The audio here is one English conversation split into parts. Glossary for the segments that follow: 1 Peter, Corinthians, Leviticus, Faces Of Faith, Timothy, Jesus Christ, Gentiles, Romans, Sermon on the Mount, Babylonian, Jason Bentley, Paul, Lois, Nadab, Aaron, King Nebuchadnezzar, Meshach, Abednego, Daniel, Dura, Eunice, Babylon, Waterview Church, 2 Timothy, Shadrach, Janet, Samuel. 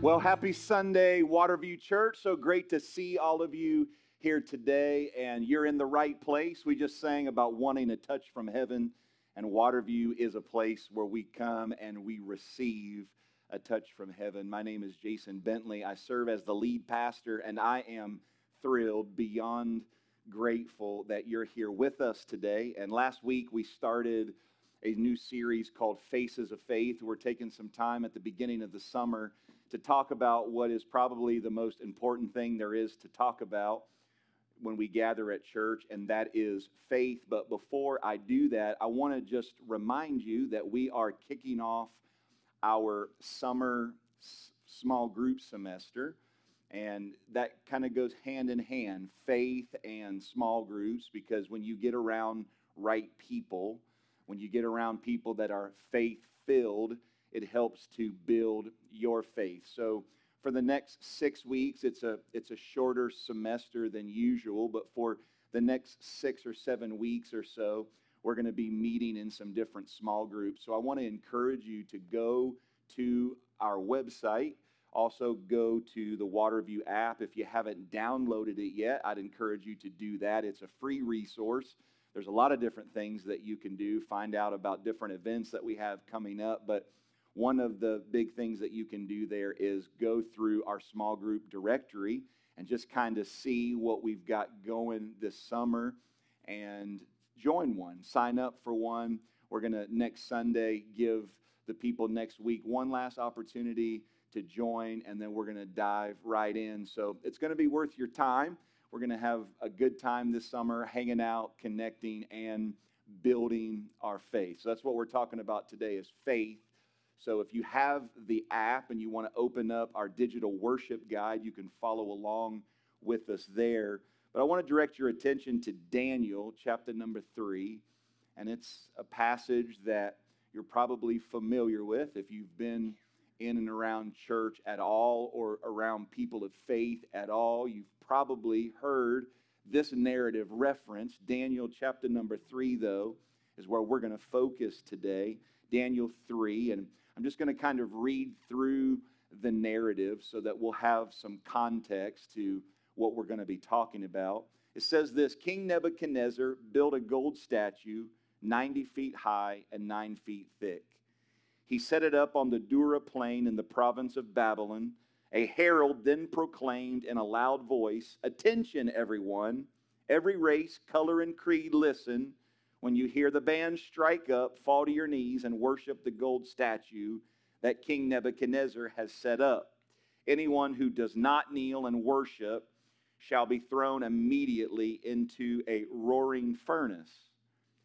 Well, happy Sunday, Waterview Church. So great to see all of you here today, and you're in the right place. We just sang about wanting a touch from heaven, and Waterview is a place where we come and we receive a touch from heaven. My name is Jason Bentley. I serve as the lead pastor, and I am thrilled beyond grateful that you're here with us today. And last week, we started a new series called Faces of Faith. We're taking some time at the beginning of the summer to talk about what is probably the most important thing there is to talk about when we gather at church, and that is faith. But before I do that, I want to just remind you that we are kicking off our summer small group semester, and that kind of goes hand in hand, faith and small groups, because when you get around right people, when you get around people that are faith-filled, it helps to build your faith. So for the next 6 weeks, it's a shorter semester than usual, but for the next 6 or 7 weeks or so, we're going to be meeting in some different small groups. So I want to encourage you to go to our website. Also go to the Waterview app. If you haven't downloaded it yet, I'd encourage you to do that. It's a free resource. There's a lot of different things that you can do, find out about different events that we have coming up, but one of the big things that you can do there is go through our small group directory and just kind of see what we've got going this summer and join one, sign up for one. We're going to next Sunday give the people next week one last opportunity to join, and then we're going to dive right in. So it's going to be worth your time. We're going to have a good time this summer hanging out, connecting, and building our faith. So that's what we're talking about today is faith. So if you have the app and you want to open up our digital worship guide, you can follow along with us there. But I want to direct your attention to Daniel chapter number 3. And it's a passage that you're probably familiar with if you've been in and around church at all or around people of faith at all. You've probably heard this narrative reference. Daniel chapter number 3, though, is where we're going to focus today. Daniel 3, and I'm just going to kind of read through the narrative so that we'll have some context to what we're going to be talking about. It says this: King Nebuchadnezzar built a gold statue 90 feet high and 9 feet thick. He set it up on the Dura plain in the province of Babylon. A herald then proclaimed in a loud voice, "Attention, everyone, every race, color, and creed, listen. When you hear the band strike up, fall to your knees and worship the gold statue that King Nebuchadnezzar has set up. Anyone who does not kneel and worship shall be thrown immediately into a roaring furnace."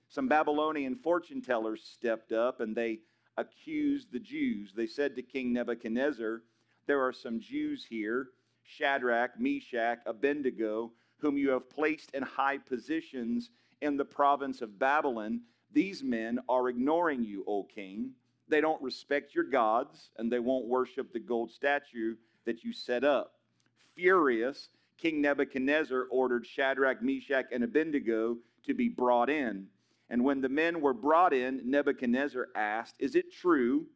Some Babylonian fortune tellers stepped up and they accused the Jews. They said to King Nebuchadnezzar, "There are some Jews here, Shadrach, Meshach, Abednego, whom you have placed in high positions in the province of Babylon. These men are ignoring you, O king. They don't respect your gods, and they won't worship the gold statue that you set up." Furious, King Nebuchadnezzar ordered Shadrach, Meshach, and Abednego to be brought in. And when the men were brought in, Nebuchadnezzar asked, Is it true,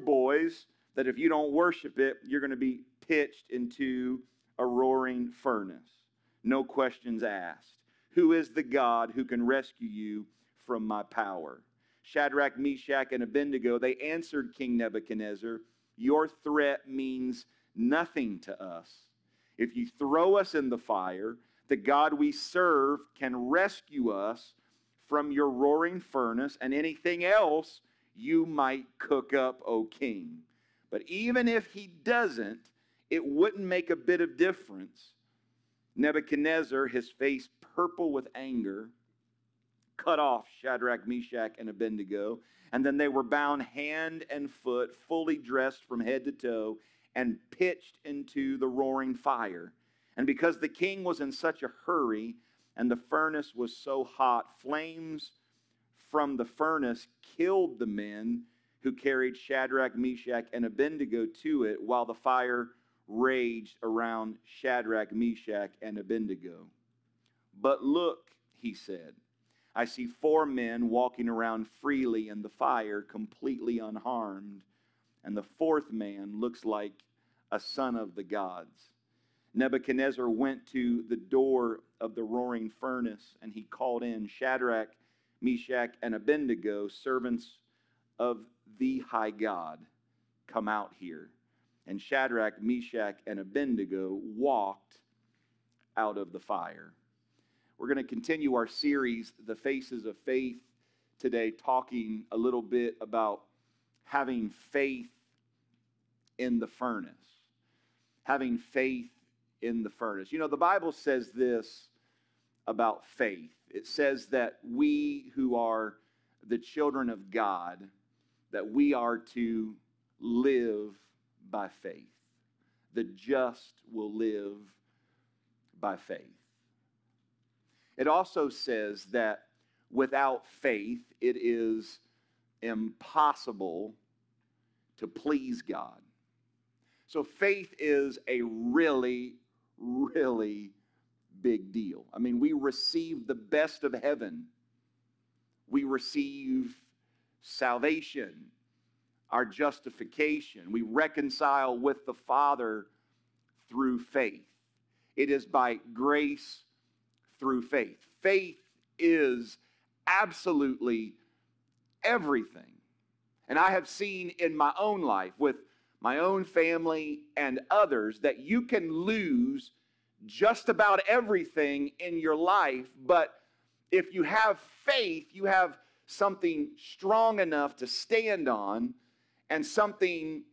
boys, that if you don't worship it, you're going to be pitched into a roaring furnace? No questions asked. Who is the God who can rescue you from my power?" Shadrach, Meshach, and Abednego, they answered King Nebuchadnezzar, "Your threat means nothing to us. If you throw us in the fire, the God we serve can rescue us from your roaring furnace and anything else you might cook up, O king. But even if he doesn't, it wouldn't make a bit of difference." Nebuchadnezzar, his face purple with anger, cut off Shadrach, Meshach, and Abednego, and then they were bound hand and foot, fully dressed from head to toe, and pitched into the roaring fire. And because the king was in such a hurry, and the furnace was so hot, flames from the furnace killed the men who carried Shadrach, Meshach, and Abednego to it, while the fire raged around Shadrach, Meshach, and Abednego. "But look," he said, "I see 4 men walking around freely in the fire, completely unharmed. And the fourth man looks like a son of the gods. Nebuchadnezzar went to the door of the roaring furnace, and he called in Shadrach, Meshach, and Abednego, servants of the high God. Come out here. And Shadrach, Meshach, and Abednego walked out of the fire. We're going to continue our series, The Faces of Faith, today, talking a little bit about having faith in the furnace. Having faith in the furnace. You know, the Bible says this about faith. It says that we who are the children of God, that we are to live by faith. The just will live by faith. It also says that without faith, it is impossible to please God. So faith is a really, really big deal. I mean, we receive the best of heaven. We receive salvation, our justification. We reconcile with the Father through faith. It is by grace through faith. Faith is absolutely everything. And I have seen in my own life with my own family and others that you can lose just about everything in your life, but if you have faith, you have something strong enough to stand on and something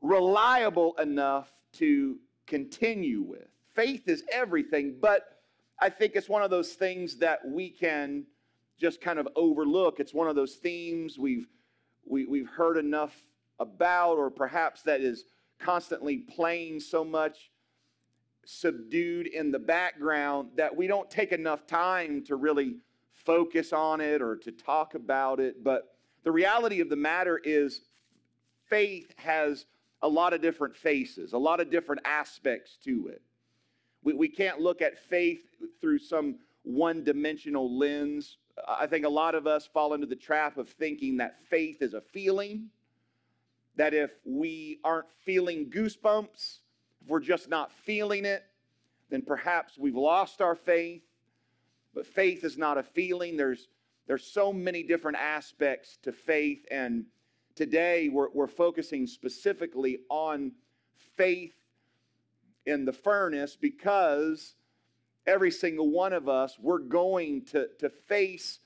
reliable enough to continue with. Faith is everything, but I think it's one of those things that we can just kind of overlook. It's one of those themes we've heard enough about, or perhaps that is constantly playing so much subdued in the background that we don't take enough time to really focus on it or to talk about it. But the reality of the matter is faith has a lot of different faces, a lot of different aspects to it. We can't look at faith through some one-dimensional lens. I think a lot of us fall into the trap of thinking that faith is a feeling, that if we aren't feeling goosebumps, if we're just not feeling it, then perhaps we've lost our faith. But faith is not a feeling. There's so many different aspects to faith. And today we're focusing specifically on faith in the furnace, because every single one of us, we're going to face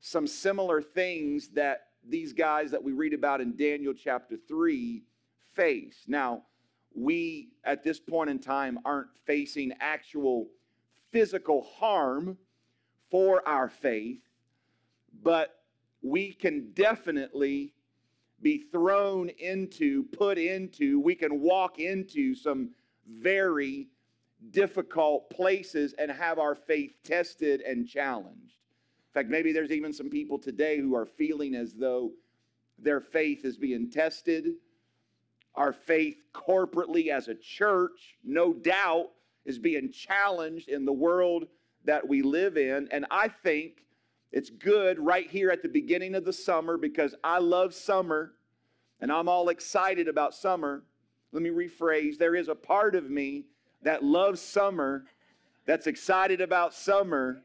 some similar things that these guys that we read about in Daniel chapter 3 face. Now, we, at this point in time, aren't facing actual physical harm for our faith, but we can definitely be we can walk into some very difficult places and have our faith tested and challenged. In fact, maybe there's even some people today who are feeling as though their faith is being tested. Our faith corporately as a church, no doubt, is being challenged in the world that we live in. And I think it's good right here at the beginning of the summer, because I love summer and I'm all excited about summer. Let me rephrase. There is a part of me that loves summer, that's excited about summer.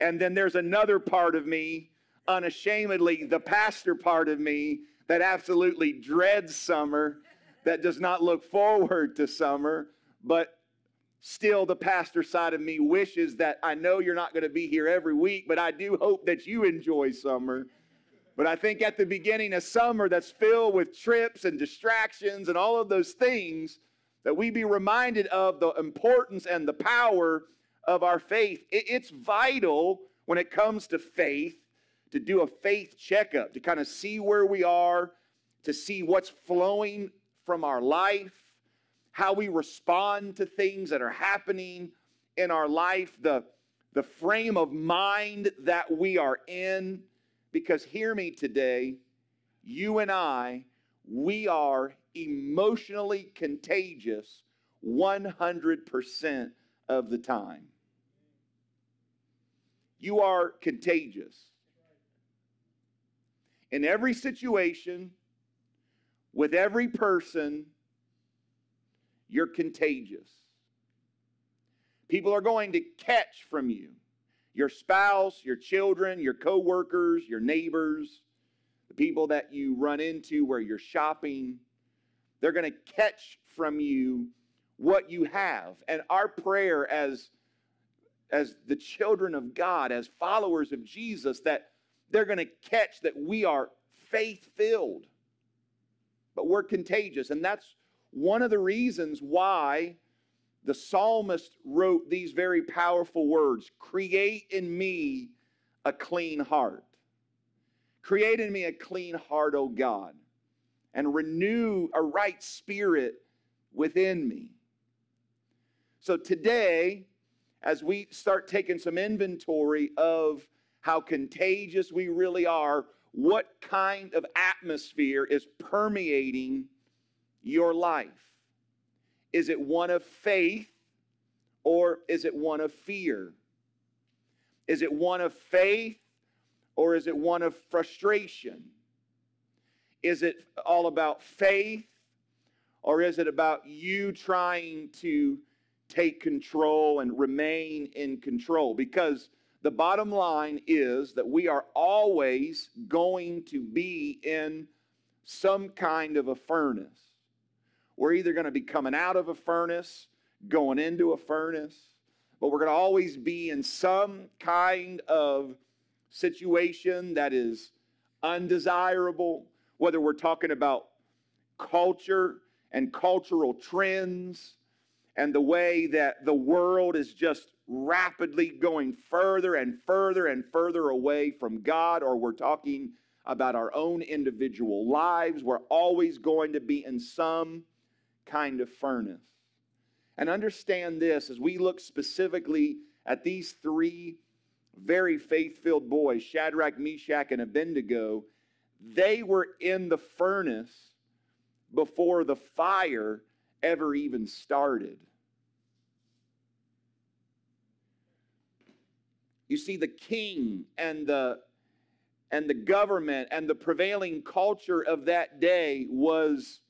And then there's another part of me, unashamedly, the pastor part of me, that absolutely dreads summer, that does not look forward to summer, but still the pastor side of me wishes that, I know you're not going to be here every week, but I do hope that you enjoy summer. But I think at the beginning of summer that's filled with trips and distractions and all of those things, that we be reminded of the importance and the power of our faith. It's vital when it comes to faith to do a faith checkup, to kind of see where we are, to see what's flowing from our life, how we respond to things that are happening in our life, the frame of mind that we are in. Because hear me today, you and I, we are emotionally contagious 100% of the time. You are contagious. In every situation, with every person, you're contagious. People are going to catch from you. Your spouse, your children, your co-workers, your neighbors, the people that you run into where you're shopping, they're going to catch from you what you have. And our prayer as the children of God, as followers of Jesus, that they're going to catch that we are faith-filled, but we're contagious. And that's one of the reasons why the psalmist wrote these very powerful words: create in me a clean heart. Create in me a clean heart, O God, and renew a right spirit within me. So today, as we start taking some inventory of how contagious we really are, what kind of atmosphere is permeating your life? Is it one of faith or is it one of fear? Is it one of faith or is it one of frustration? Is it all about faith or is it about you trying to take control and remain in control? Because the bottom line is that we are always going to be in some kind of a furnace. We're either going to be coming out of a furnace, going into a furnace, but we're going to always be in some kind of situation that is undesirable, whether we're talking about culture and cultural trends and the way that the world is just rapidly going further and further and further away from God, or we're talking about our own individual lives. We're always going to be in some kind of furnace. And understand this, as we look specifically at these three very faith-filled boys, Shadrach, Meshach, and Abednego, they were in the furnace before the fire ever even started. You see, the king and the government and the prevailing culture of that day was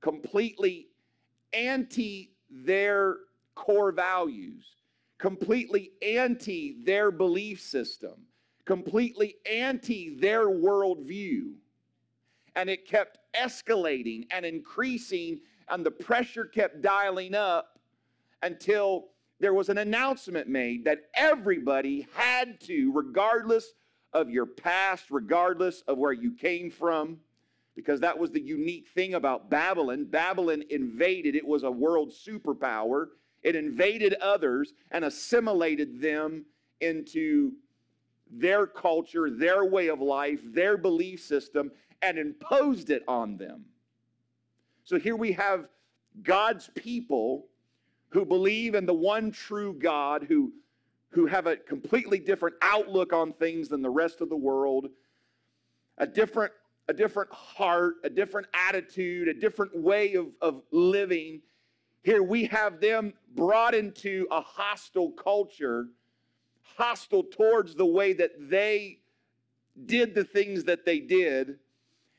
completely anti their core values, completely anti their belief system, completely anti their worldview. And it kept escalating and increasing, and the pressure kept dialing up until there was an announcement made that everybody had to, regardless of your past, regardless of where you came from, because that was the unique thing about Babylon. Babylon invaded. It was a world superpower. It invaded others and assimilated them into their culture, their way of life, their belief system, and imposed it on them. So here we have God's people who believe in the one true God, who have a completely different outlook on things than the rest of the world, a different heart, a different attitude, a different way of living. Here we have them brought into a hostile culture, hostile towards the way that they did the things that they did.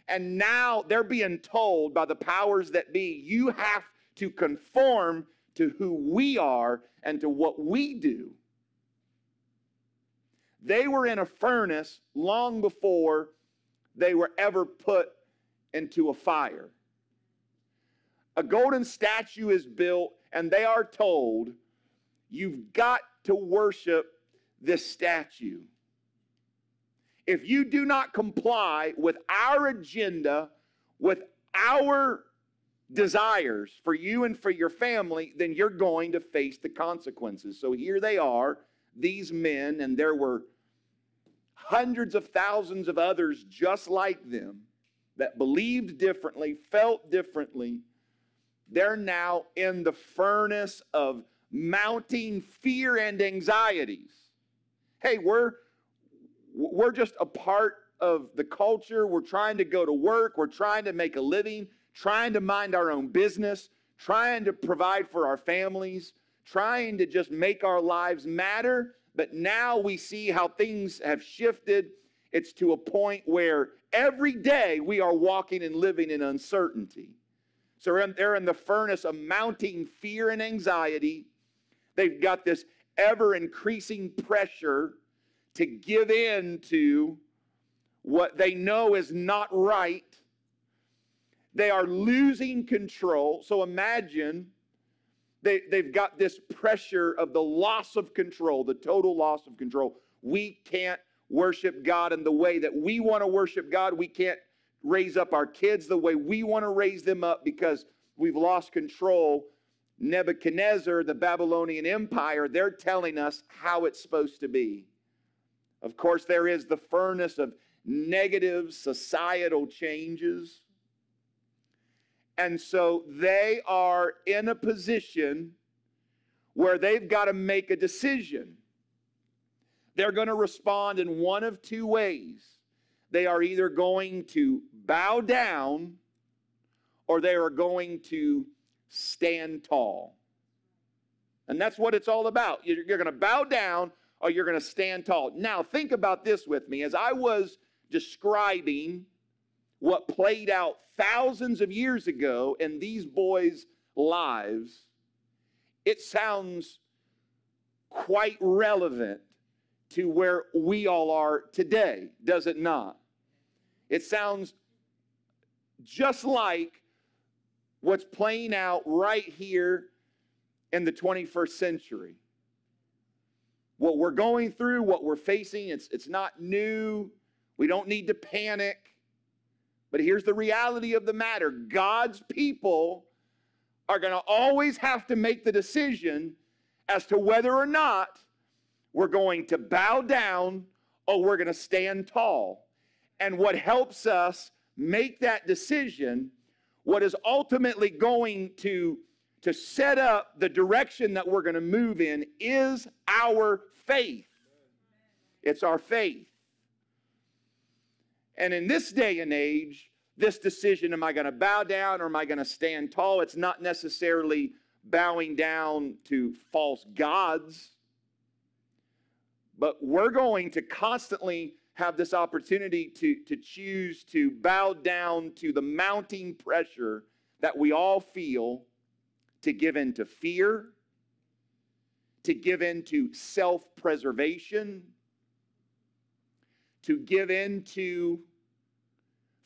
And now they're being told by the powers that be, you have to conform to who we are and to what we do. They were in a furnace long before they were ever put into a fire. A golden statue is built, and they are told, you've got to worship this statue. If you do not comply with our agenda, with our desires for you and for your family, then you're going to face the consequences. So here they are, these men, and there were hundreds of thousands of others just like them that believed differently, felt differently. They're now in the furnace of mounting fear and anxieties. Hey, we're just a part of the culture. We're trying to go to work. We're trying to make a living, trying to mind our own business, trying to provide for our families, trying to just make our lives matter. But now we see how things have shifted It's to a point where every day we are walking and living in uncertainty. So they're in the furnace of mounting fear and anxiety. They've got this ever-increasing pressure to give in to what they know is not right. They are losing control. So imagine they've got this pressure of the loss of control, the total loss of control. We can't worship God in the way that we want to worship God. We can't raise up our kids the way we want to raise them up because we've lost control. Nebuchadnezzar, the Babylonian Empire, they're telling us how it's supposed to be. Of course, there is the furnace of negative societal changes. And so they are in a position where they've got to make a decision. They're going to respond in one of two ways. They are either going to bow down or they are going to stand tall. And that's what it's all about. You're going to bow down or you're going to stand tall. Now, think about this with me. As I was describing what played out thousands of years ago in these boys' lives, it sounds quite relevant to where we all are today, does it not? It sounds just like what's playing out right here in the 21st century. What we're going through, what we're facing, it's not new. We don't need to panic. But here's the reality of the matter. God's people are going to always have to make the decision as to whether or not we're going to bow down or we're going to stand tall. And what helps us make that decision, what is ultimately going to set up the direction that we're going to move in, is our faith. It's our faith. And in this day and age, this decision, am I going to bow down or am I going to stand tall? It's not necessarily bowing down to false gods. But we're going to constantly have this opportunity to choose to bow down to the mounting pressure that we all feel to give in to fear, to give in to self-preservation, to give in to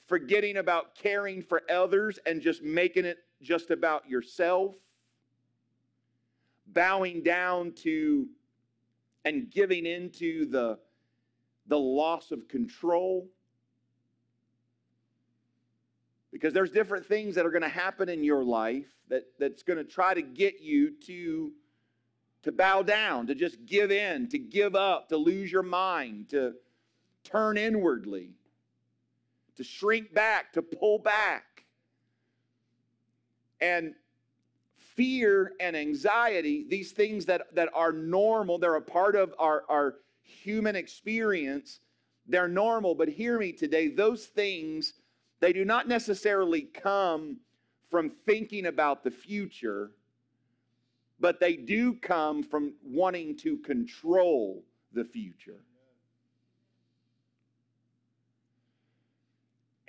forgetting about caring for others and just making it just about yourself, bowing down to and giving into the loss of control. Because there's different things that are going to happen in your life that's going to try to get you to bow down, to just give in, to give up, to lose your mind, to turn inwardly, to shrink back, to pull back. And fear and anxiety, these things that are normal, they're a part of our human experience, they're normal. But hear me today, those things, they do not necessarily come from thinking about the future, but they do come from wanting to control the future.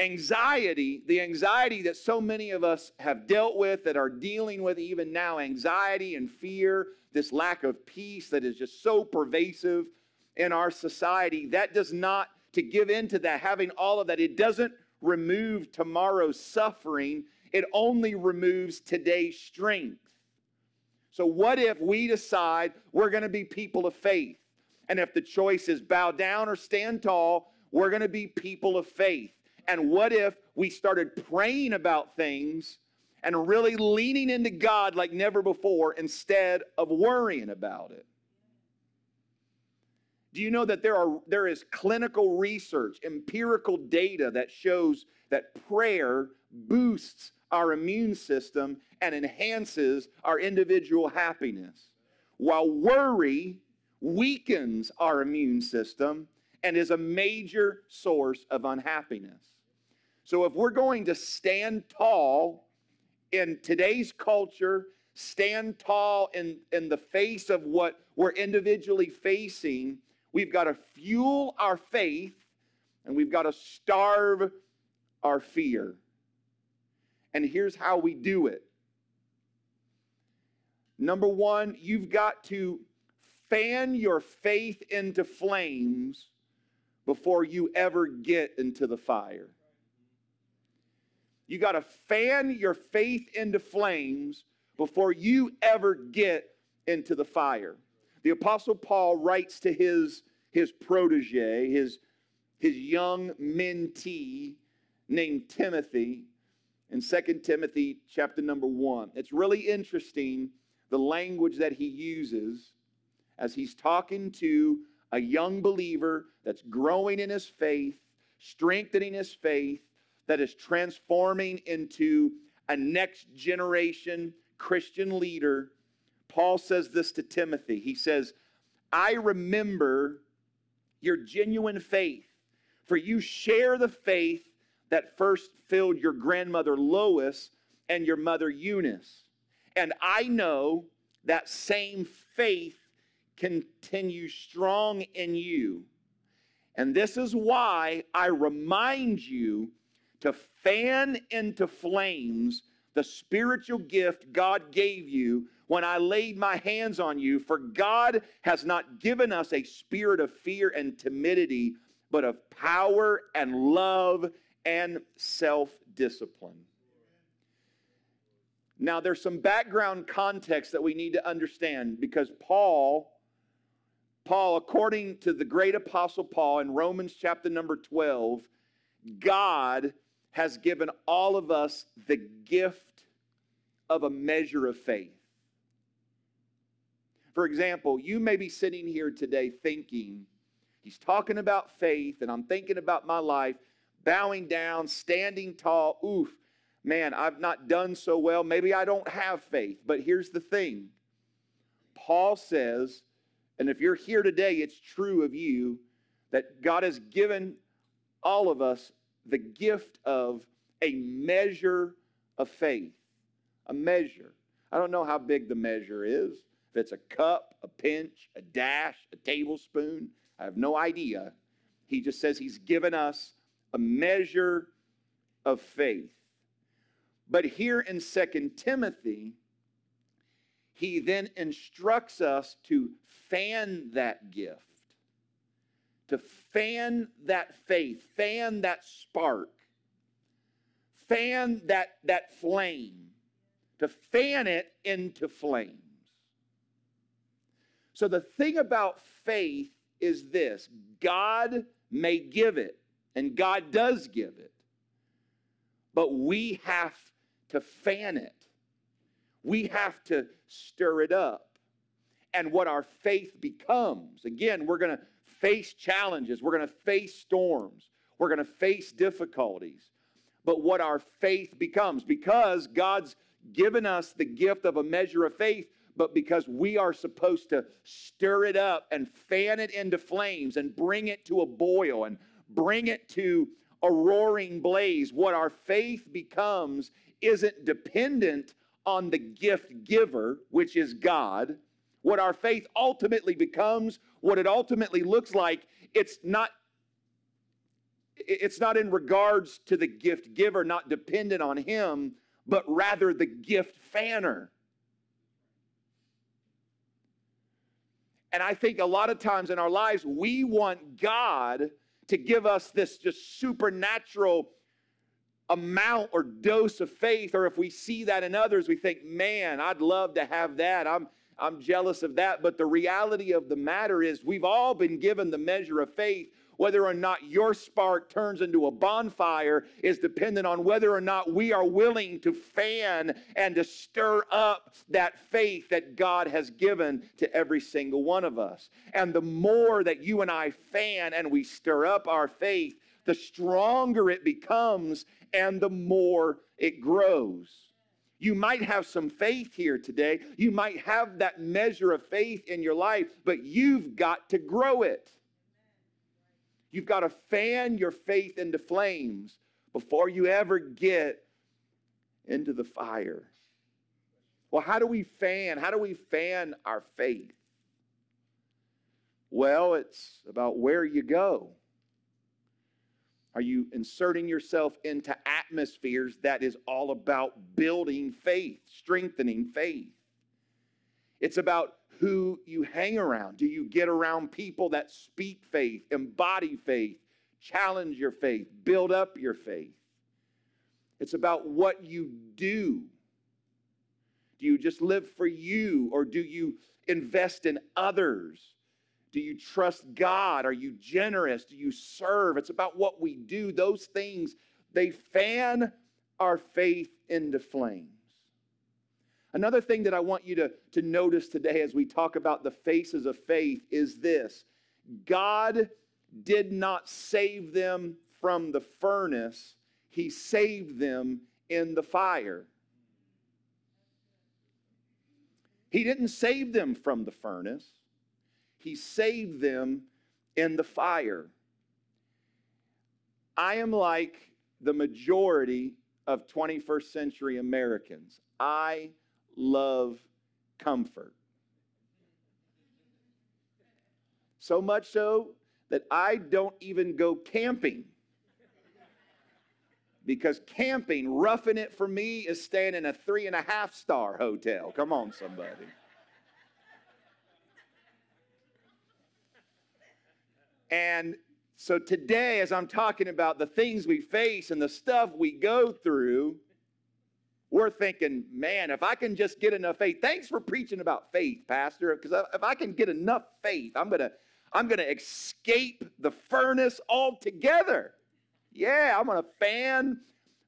Anxiety, the anxiety that so many of us have dealt with, that are dealing with even now, anxiety and fear, this lack of peace that is just so pervasive in our society, that does not, to give into that, having all of that, it doesn't remove tomorrow's suffering. It only removes today's strength. So what if we decide we're going to be people of faith? And if the choice is bow down or stand tall, we're going to be people of faith. And what if we started praying about things and really leaning into God like never before instead of worrying about it? Do you know that there is clinical research, empirical data that shows that prayer boosts our immune system and enhances our individual happiness, while worry weakens our immune system and is a major source of unhappiness? So if we're going to stand tall in today's culture, stand tall in the face of what we're individually facing, we've got to fuel our faith and we've got to starve our fear. And here's how we do it. Number one, you've got to fan your faith into flames before you ever get into the fire. You got to fan your faith into flames before you ever get into the fire. The Apostle Paul writes to his protege, his young mentee named Timothy in 2 Timothy chapter number 1. It's really interesting the language that he uses as he's talking to a young believer that's growing in his faith, strengthening his faith, that is transforming into a next generation Christian leader. Paul says this to Timothy. He says, I remember your genuine faith, for you share the faith that first filled your grandmother Lois and your mother Eunice. And I know that same faith continues strong in you. And this is why I remind you to fan into flames the spiritual gift God gave you when I laid my hands on you. For God has not given us a spirit of fear and timidity, but of power and love and self-discipline. Now, there's some background context that we need to understand, because Paul, according to the great apostle Paul in Romans chapter number 12, God has given all of us the gift of a measure of faith. For example, you may be sitting here today thinking, he's talking about faith, and I'm thinking about my life, bowing down, standing tall. Oof, man, I've not done so well. Maybe I don't have faith. But here's the thing. Paul says, and if you're here today, it's true of you, that God has given all of us the gift of a measure of faith. A measure. I don't know how big the measure is. If it's a cup, a pinch, a dash, a tablespoon, I have no idea. He just says he's given us a measure of faith. But here in 2 Timothy, he then instructs us to fan that gift, to fan that faith, fan that spark, fan that flame, to fan it into flames. So the thing about faith is this: God may give it, and God does give it, but we have to fan it. We have to stir it up. And what our faith becomes, again, we're going to face challenges. We're going to face storms. We're going to face difficulties. But what our faith becomes, because God's given us the gift of a measure of faith, but because we are supposed to stir it up and fan it into flames and bring it to a boil and bring it to a roaring blaze, what our faith becomes isn't dependent on the gift giver, which is God. What our faith ultimately becomes, what it ultimately looks like, it's not in regards to the gift giver, not dependent on him, but rather the gift fanner. And I think a lot of times in our lives, we want God to give us this just supernatural amount or dose of faith. Or if we see that in others, we think, man, I'd love to have that. I'm jealous of that. But the reality of the matter is we've all been given the measure of faith. Whether or not your spark turns into a bonfire is dependent on whether or not we are willing to fan and to stir up that faith that God has given to every single one of us. And the more that you and I fan and we stir up our faith, the stronger it becomes and the more it grows. You might have some faith here today. You might have that measure of faith in your life, but you've got to grow it. You've got to fan your faith into flames before you ever get into the fire. Well, how do we fan? How do we fan our faith? Well, it's about where you go. Are you inserting yourself into atmospheres that is all about building faith, strengthening faith? It's about who you hang around. Do you get around people that speak faith, embody faith, challenge your faith, build up your faith? It's about what you do. Do you just live for you, or do you invest in others? Do you trust God? Are you generous? Do you serve? It's about what we do. Those things, they fan our faith into flames. Another thing that I want you to notice today as we talk about the faces of faith is this. God did not save them from the furnace. He saved them in the fire. He didn't save them from the furnace. He saved them in the fire. I am like the majority of 21st century Americans. I love comfort. So much so that I don't even go camping. Because camping, roughing it for me, is staying in a 3.5-star hotel. Come on, somebody. And so today, as I'm talking about the things we face and the stuff we go through, we're thinking, man, if I can just get enough faith. Thanks for preaching about faith, Pastor, because if I can get enough faith, I'm gonna escape the furnace altogether. Yeah, I'm gonna fan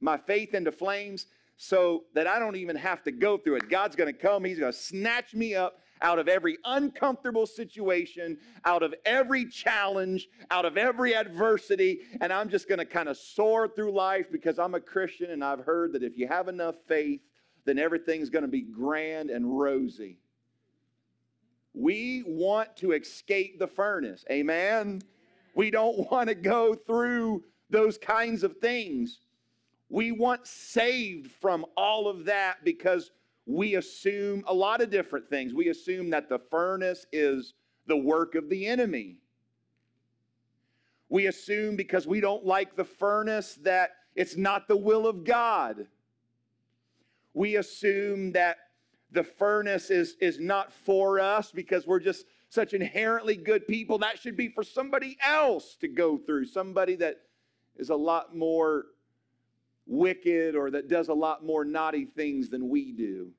my faith into flames so that I don't even have to go through it. God's gonna come, he's gonna snatch me up out of every uncomfortable situation, out of every challenge, out of every adversity, and I'm just going to kind of soar through life because I'm a Christian and I've heard that if you have enough faith, then everything's going to be grand and rosy. We want to escape the furnace, amen? We don't want to go through those kinds of things. We want saved from all of that because we assume a lot of different things. We assume that the furnace is the work of the enemy. We assume because we don't like the furnace that it's not the will of God. We assume that the furnace is not for us because we're just such inherently good people. That should be for somebody else to go through, somebody that is a lot more wicked or that does a lot more naughty things than we do.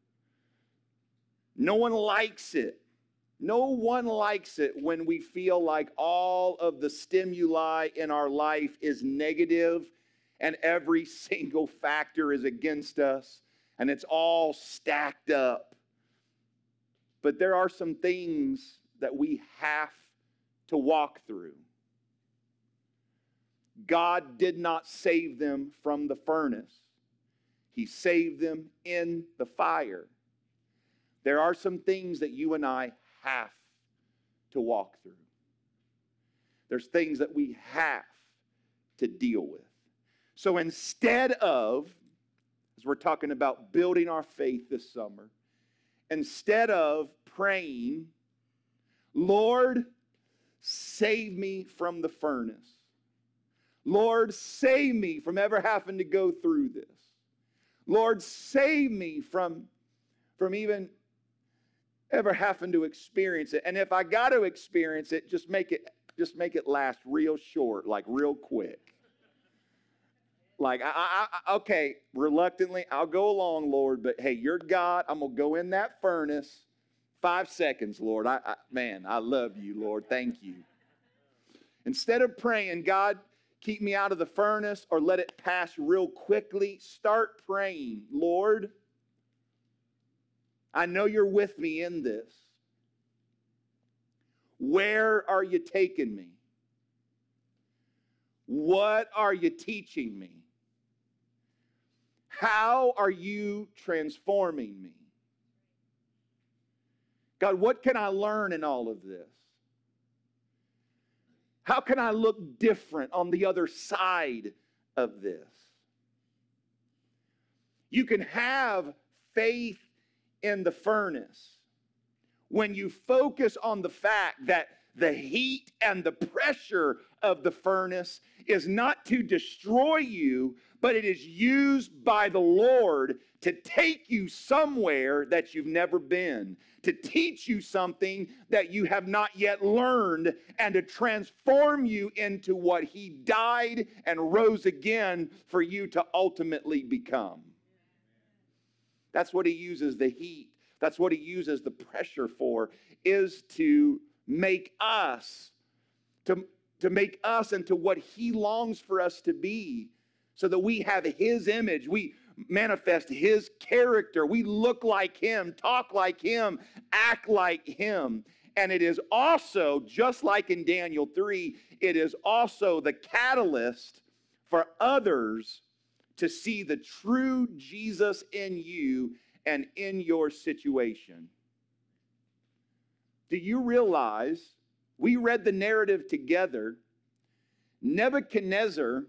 No one likes it. No one likes it when we feel like all of the stimuli in our life is negative and every single factor is against us and it's all stacked up. But there are some things that we have to walk through. God did not save them from the furnace. He saved them in the fire. There are some things that you and I have to walk through. There's things that we have to deal with. So instead of, as we're talking about building our faith this summer, instead of praying, Lord, save me from the furnace. Lord, save me from ever having to go through this. Lord, save me from even ever having to experience it. And if I got to experience it, just make it last real short, like real quick. Like, okay, reluctantly, I'll go along, Lord, but hey, you're God. I'm going to go in that furnace. 5 seconds, Lord. Man, I love you, Lord. Thank you. Instead of praying, God, keep me out of the furnace, or let it pass real quickly. Start praying, Lord, I know you're with me in this. Where are you taking me? What are you teaching me? How are you transforming me? God, what can I learn in all of this? How can I look different on the other side of this? You can have faith in the furnace when you focus on the fact that the heat and the pressure of the furnace is not to destroy you, but it is used by the Lord to take you somewhere that you've never been, to teach you something that you have not yet learned, and to transform you into what he died and rose again for you to ultimately become. That's what he uses the heat. That's what he uses the pressure for, is to make us, to make us into what he longs for us to be, so that we have his image, we manifest his character, we look like him, talk like him, act like him. And it is also, just like in Daniel 3, it is also the catalyst for others to see the true Jesus in you and in your situation. Do you realize, we read the narrative together, Nebuchadnezzar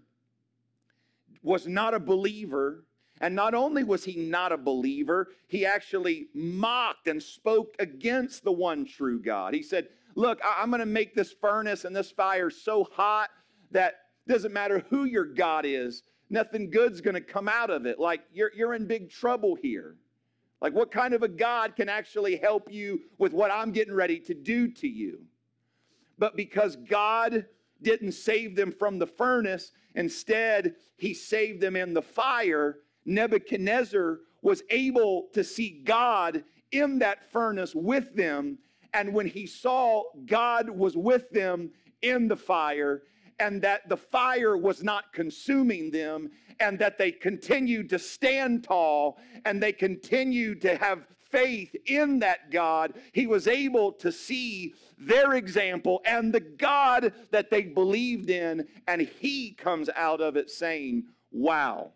was not a believer, and not only was he not a believer, he actually mocked and spoke against the one true God. He said, look, I'm going to make this furnace and this fire so hot that it doesn't matter who your God is, nothing good's going to come out of it. Like, you're in big trouble here. Like, what kind of a God can actually help you with what I'm getting ready to do to you? But because God didn't save them from the furnace, instead, he saved them in the fire, Nebuchadnezzar was able to see God in that furnace with them. And when he saw God was with them in the fire, and that the fire was not consuming them, and that they continued to stand tall, and they continued to have faith in that God, he was able to see their example and the God that they believed in, and he comes out of it saying, wow,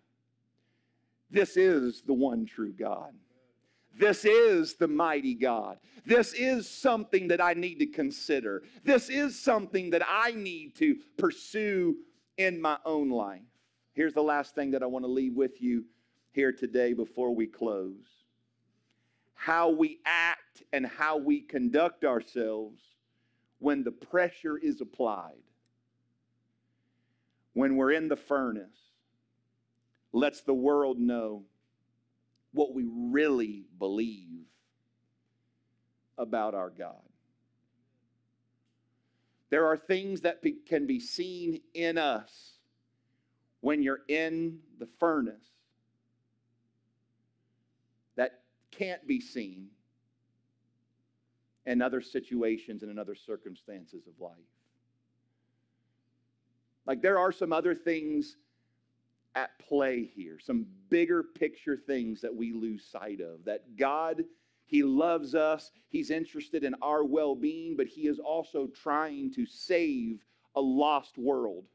this is the one true God. This is the mighty God. This is something that I need to consider. This is something that I need to pursue in my own life. Here's the last thing that I want to leave with you here today before we close. How we act and how we conduct ourselves when the pressure is applied. When we're in the furnace, lets the world know what we really believe about our God. There are things that can be seen in us when you're in the furnace that can't be seen in other situations and in other circumstances of life. Like, there are some other things at play here, some bigger picture things that we lose sight of. That God, he loves us, he's interested in our well-being, but he is also trying to save a lost world.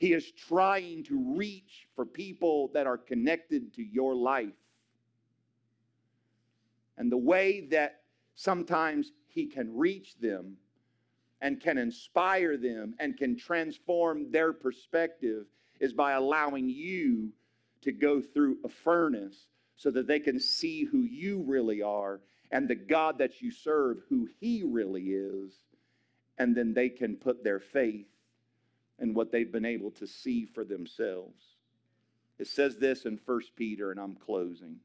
He is trying to reach for people that are connected to your life. And the way that sometimes he can reach them and can inspire them and can transform their perspective is by allowing you to go through a furnace so that they can see who you really are and the God that you serve, who he really is, and then they can put their faith in what they've been able to see for themselves. It says this in 1 Peter, and I'm closing.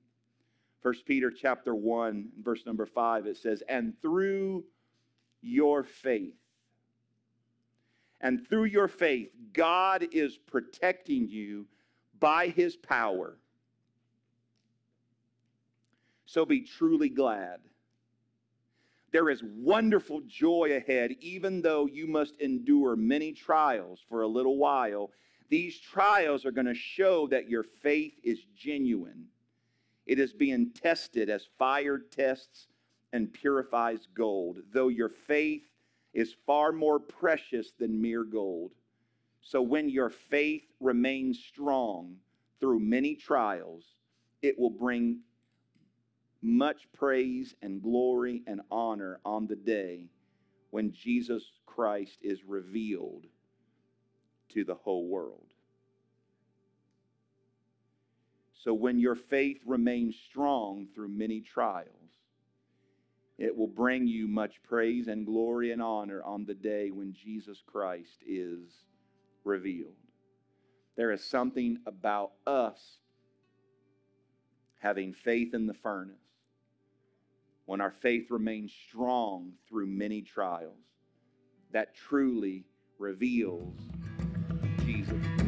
1 Peter chapter 1, verse number 5, it says, And through your faith, God is protecting you by his power. So be truly glad. There is wonderful joy ahead, even though you must endure many trials for a little while. These trials are going to show that your faith is genuine. It is being tested as fire tests and purifies gold, though your faith is far more precious than mere gold. So when your faith remains strong through many trials, it will bring much praise and glory and honor on the day when Jesus Christ is revealed to the whole world. So when your faith remains strong through many trials, It will bring you much praise and glory and honor on the day when Jesus Christ is revealed. There is something about us having faith in the furnace when our faith remains strong through many trials that truly reveals Jesus.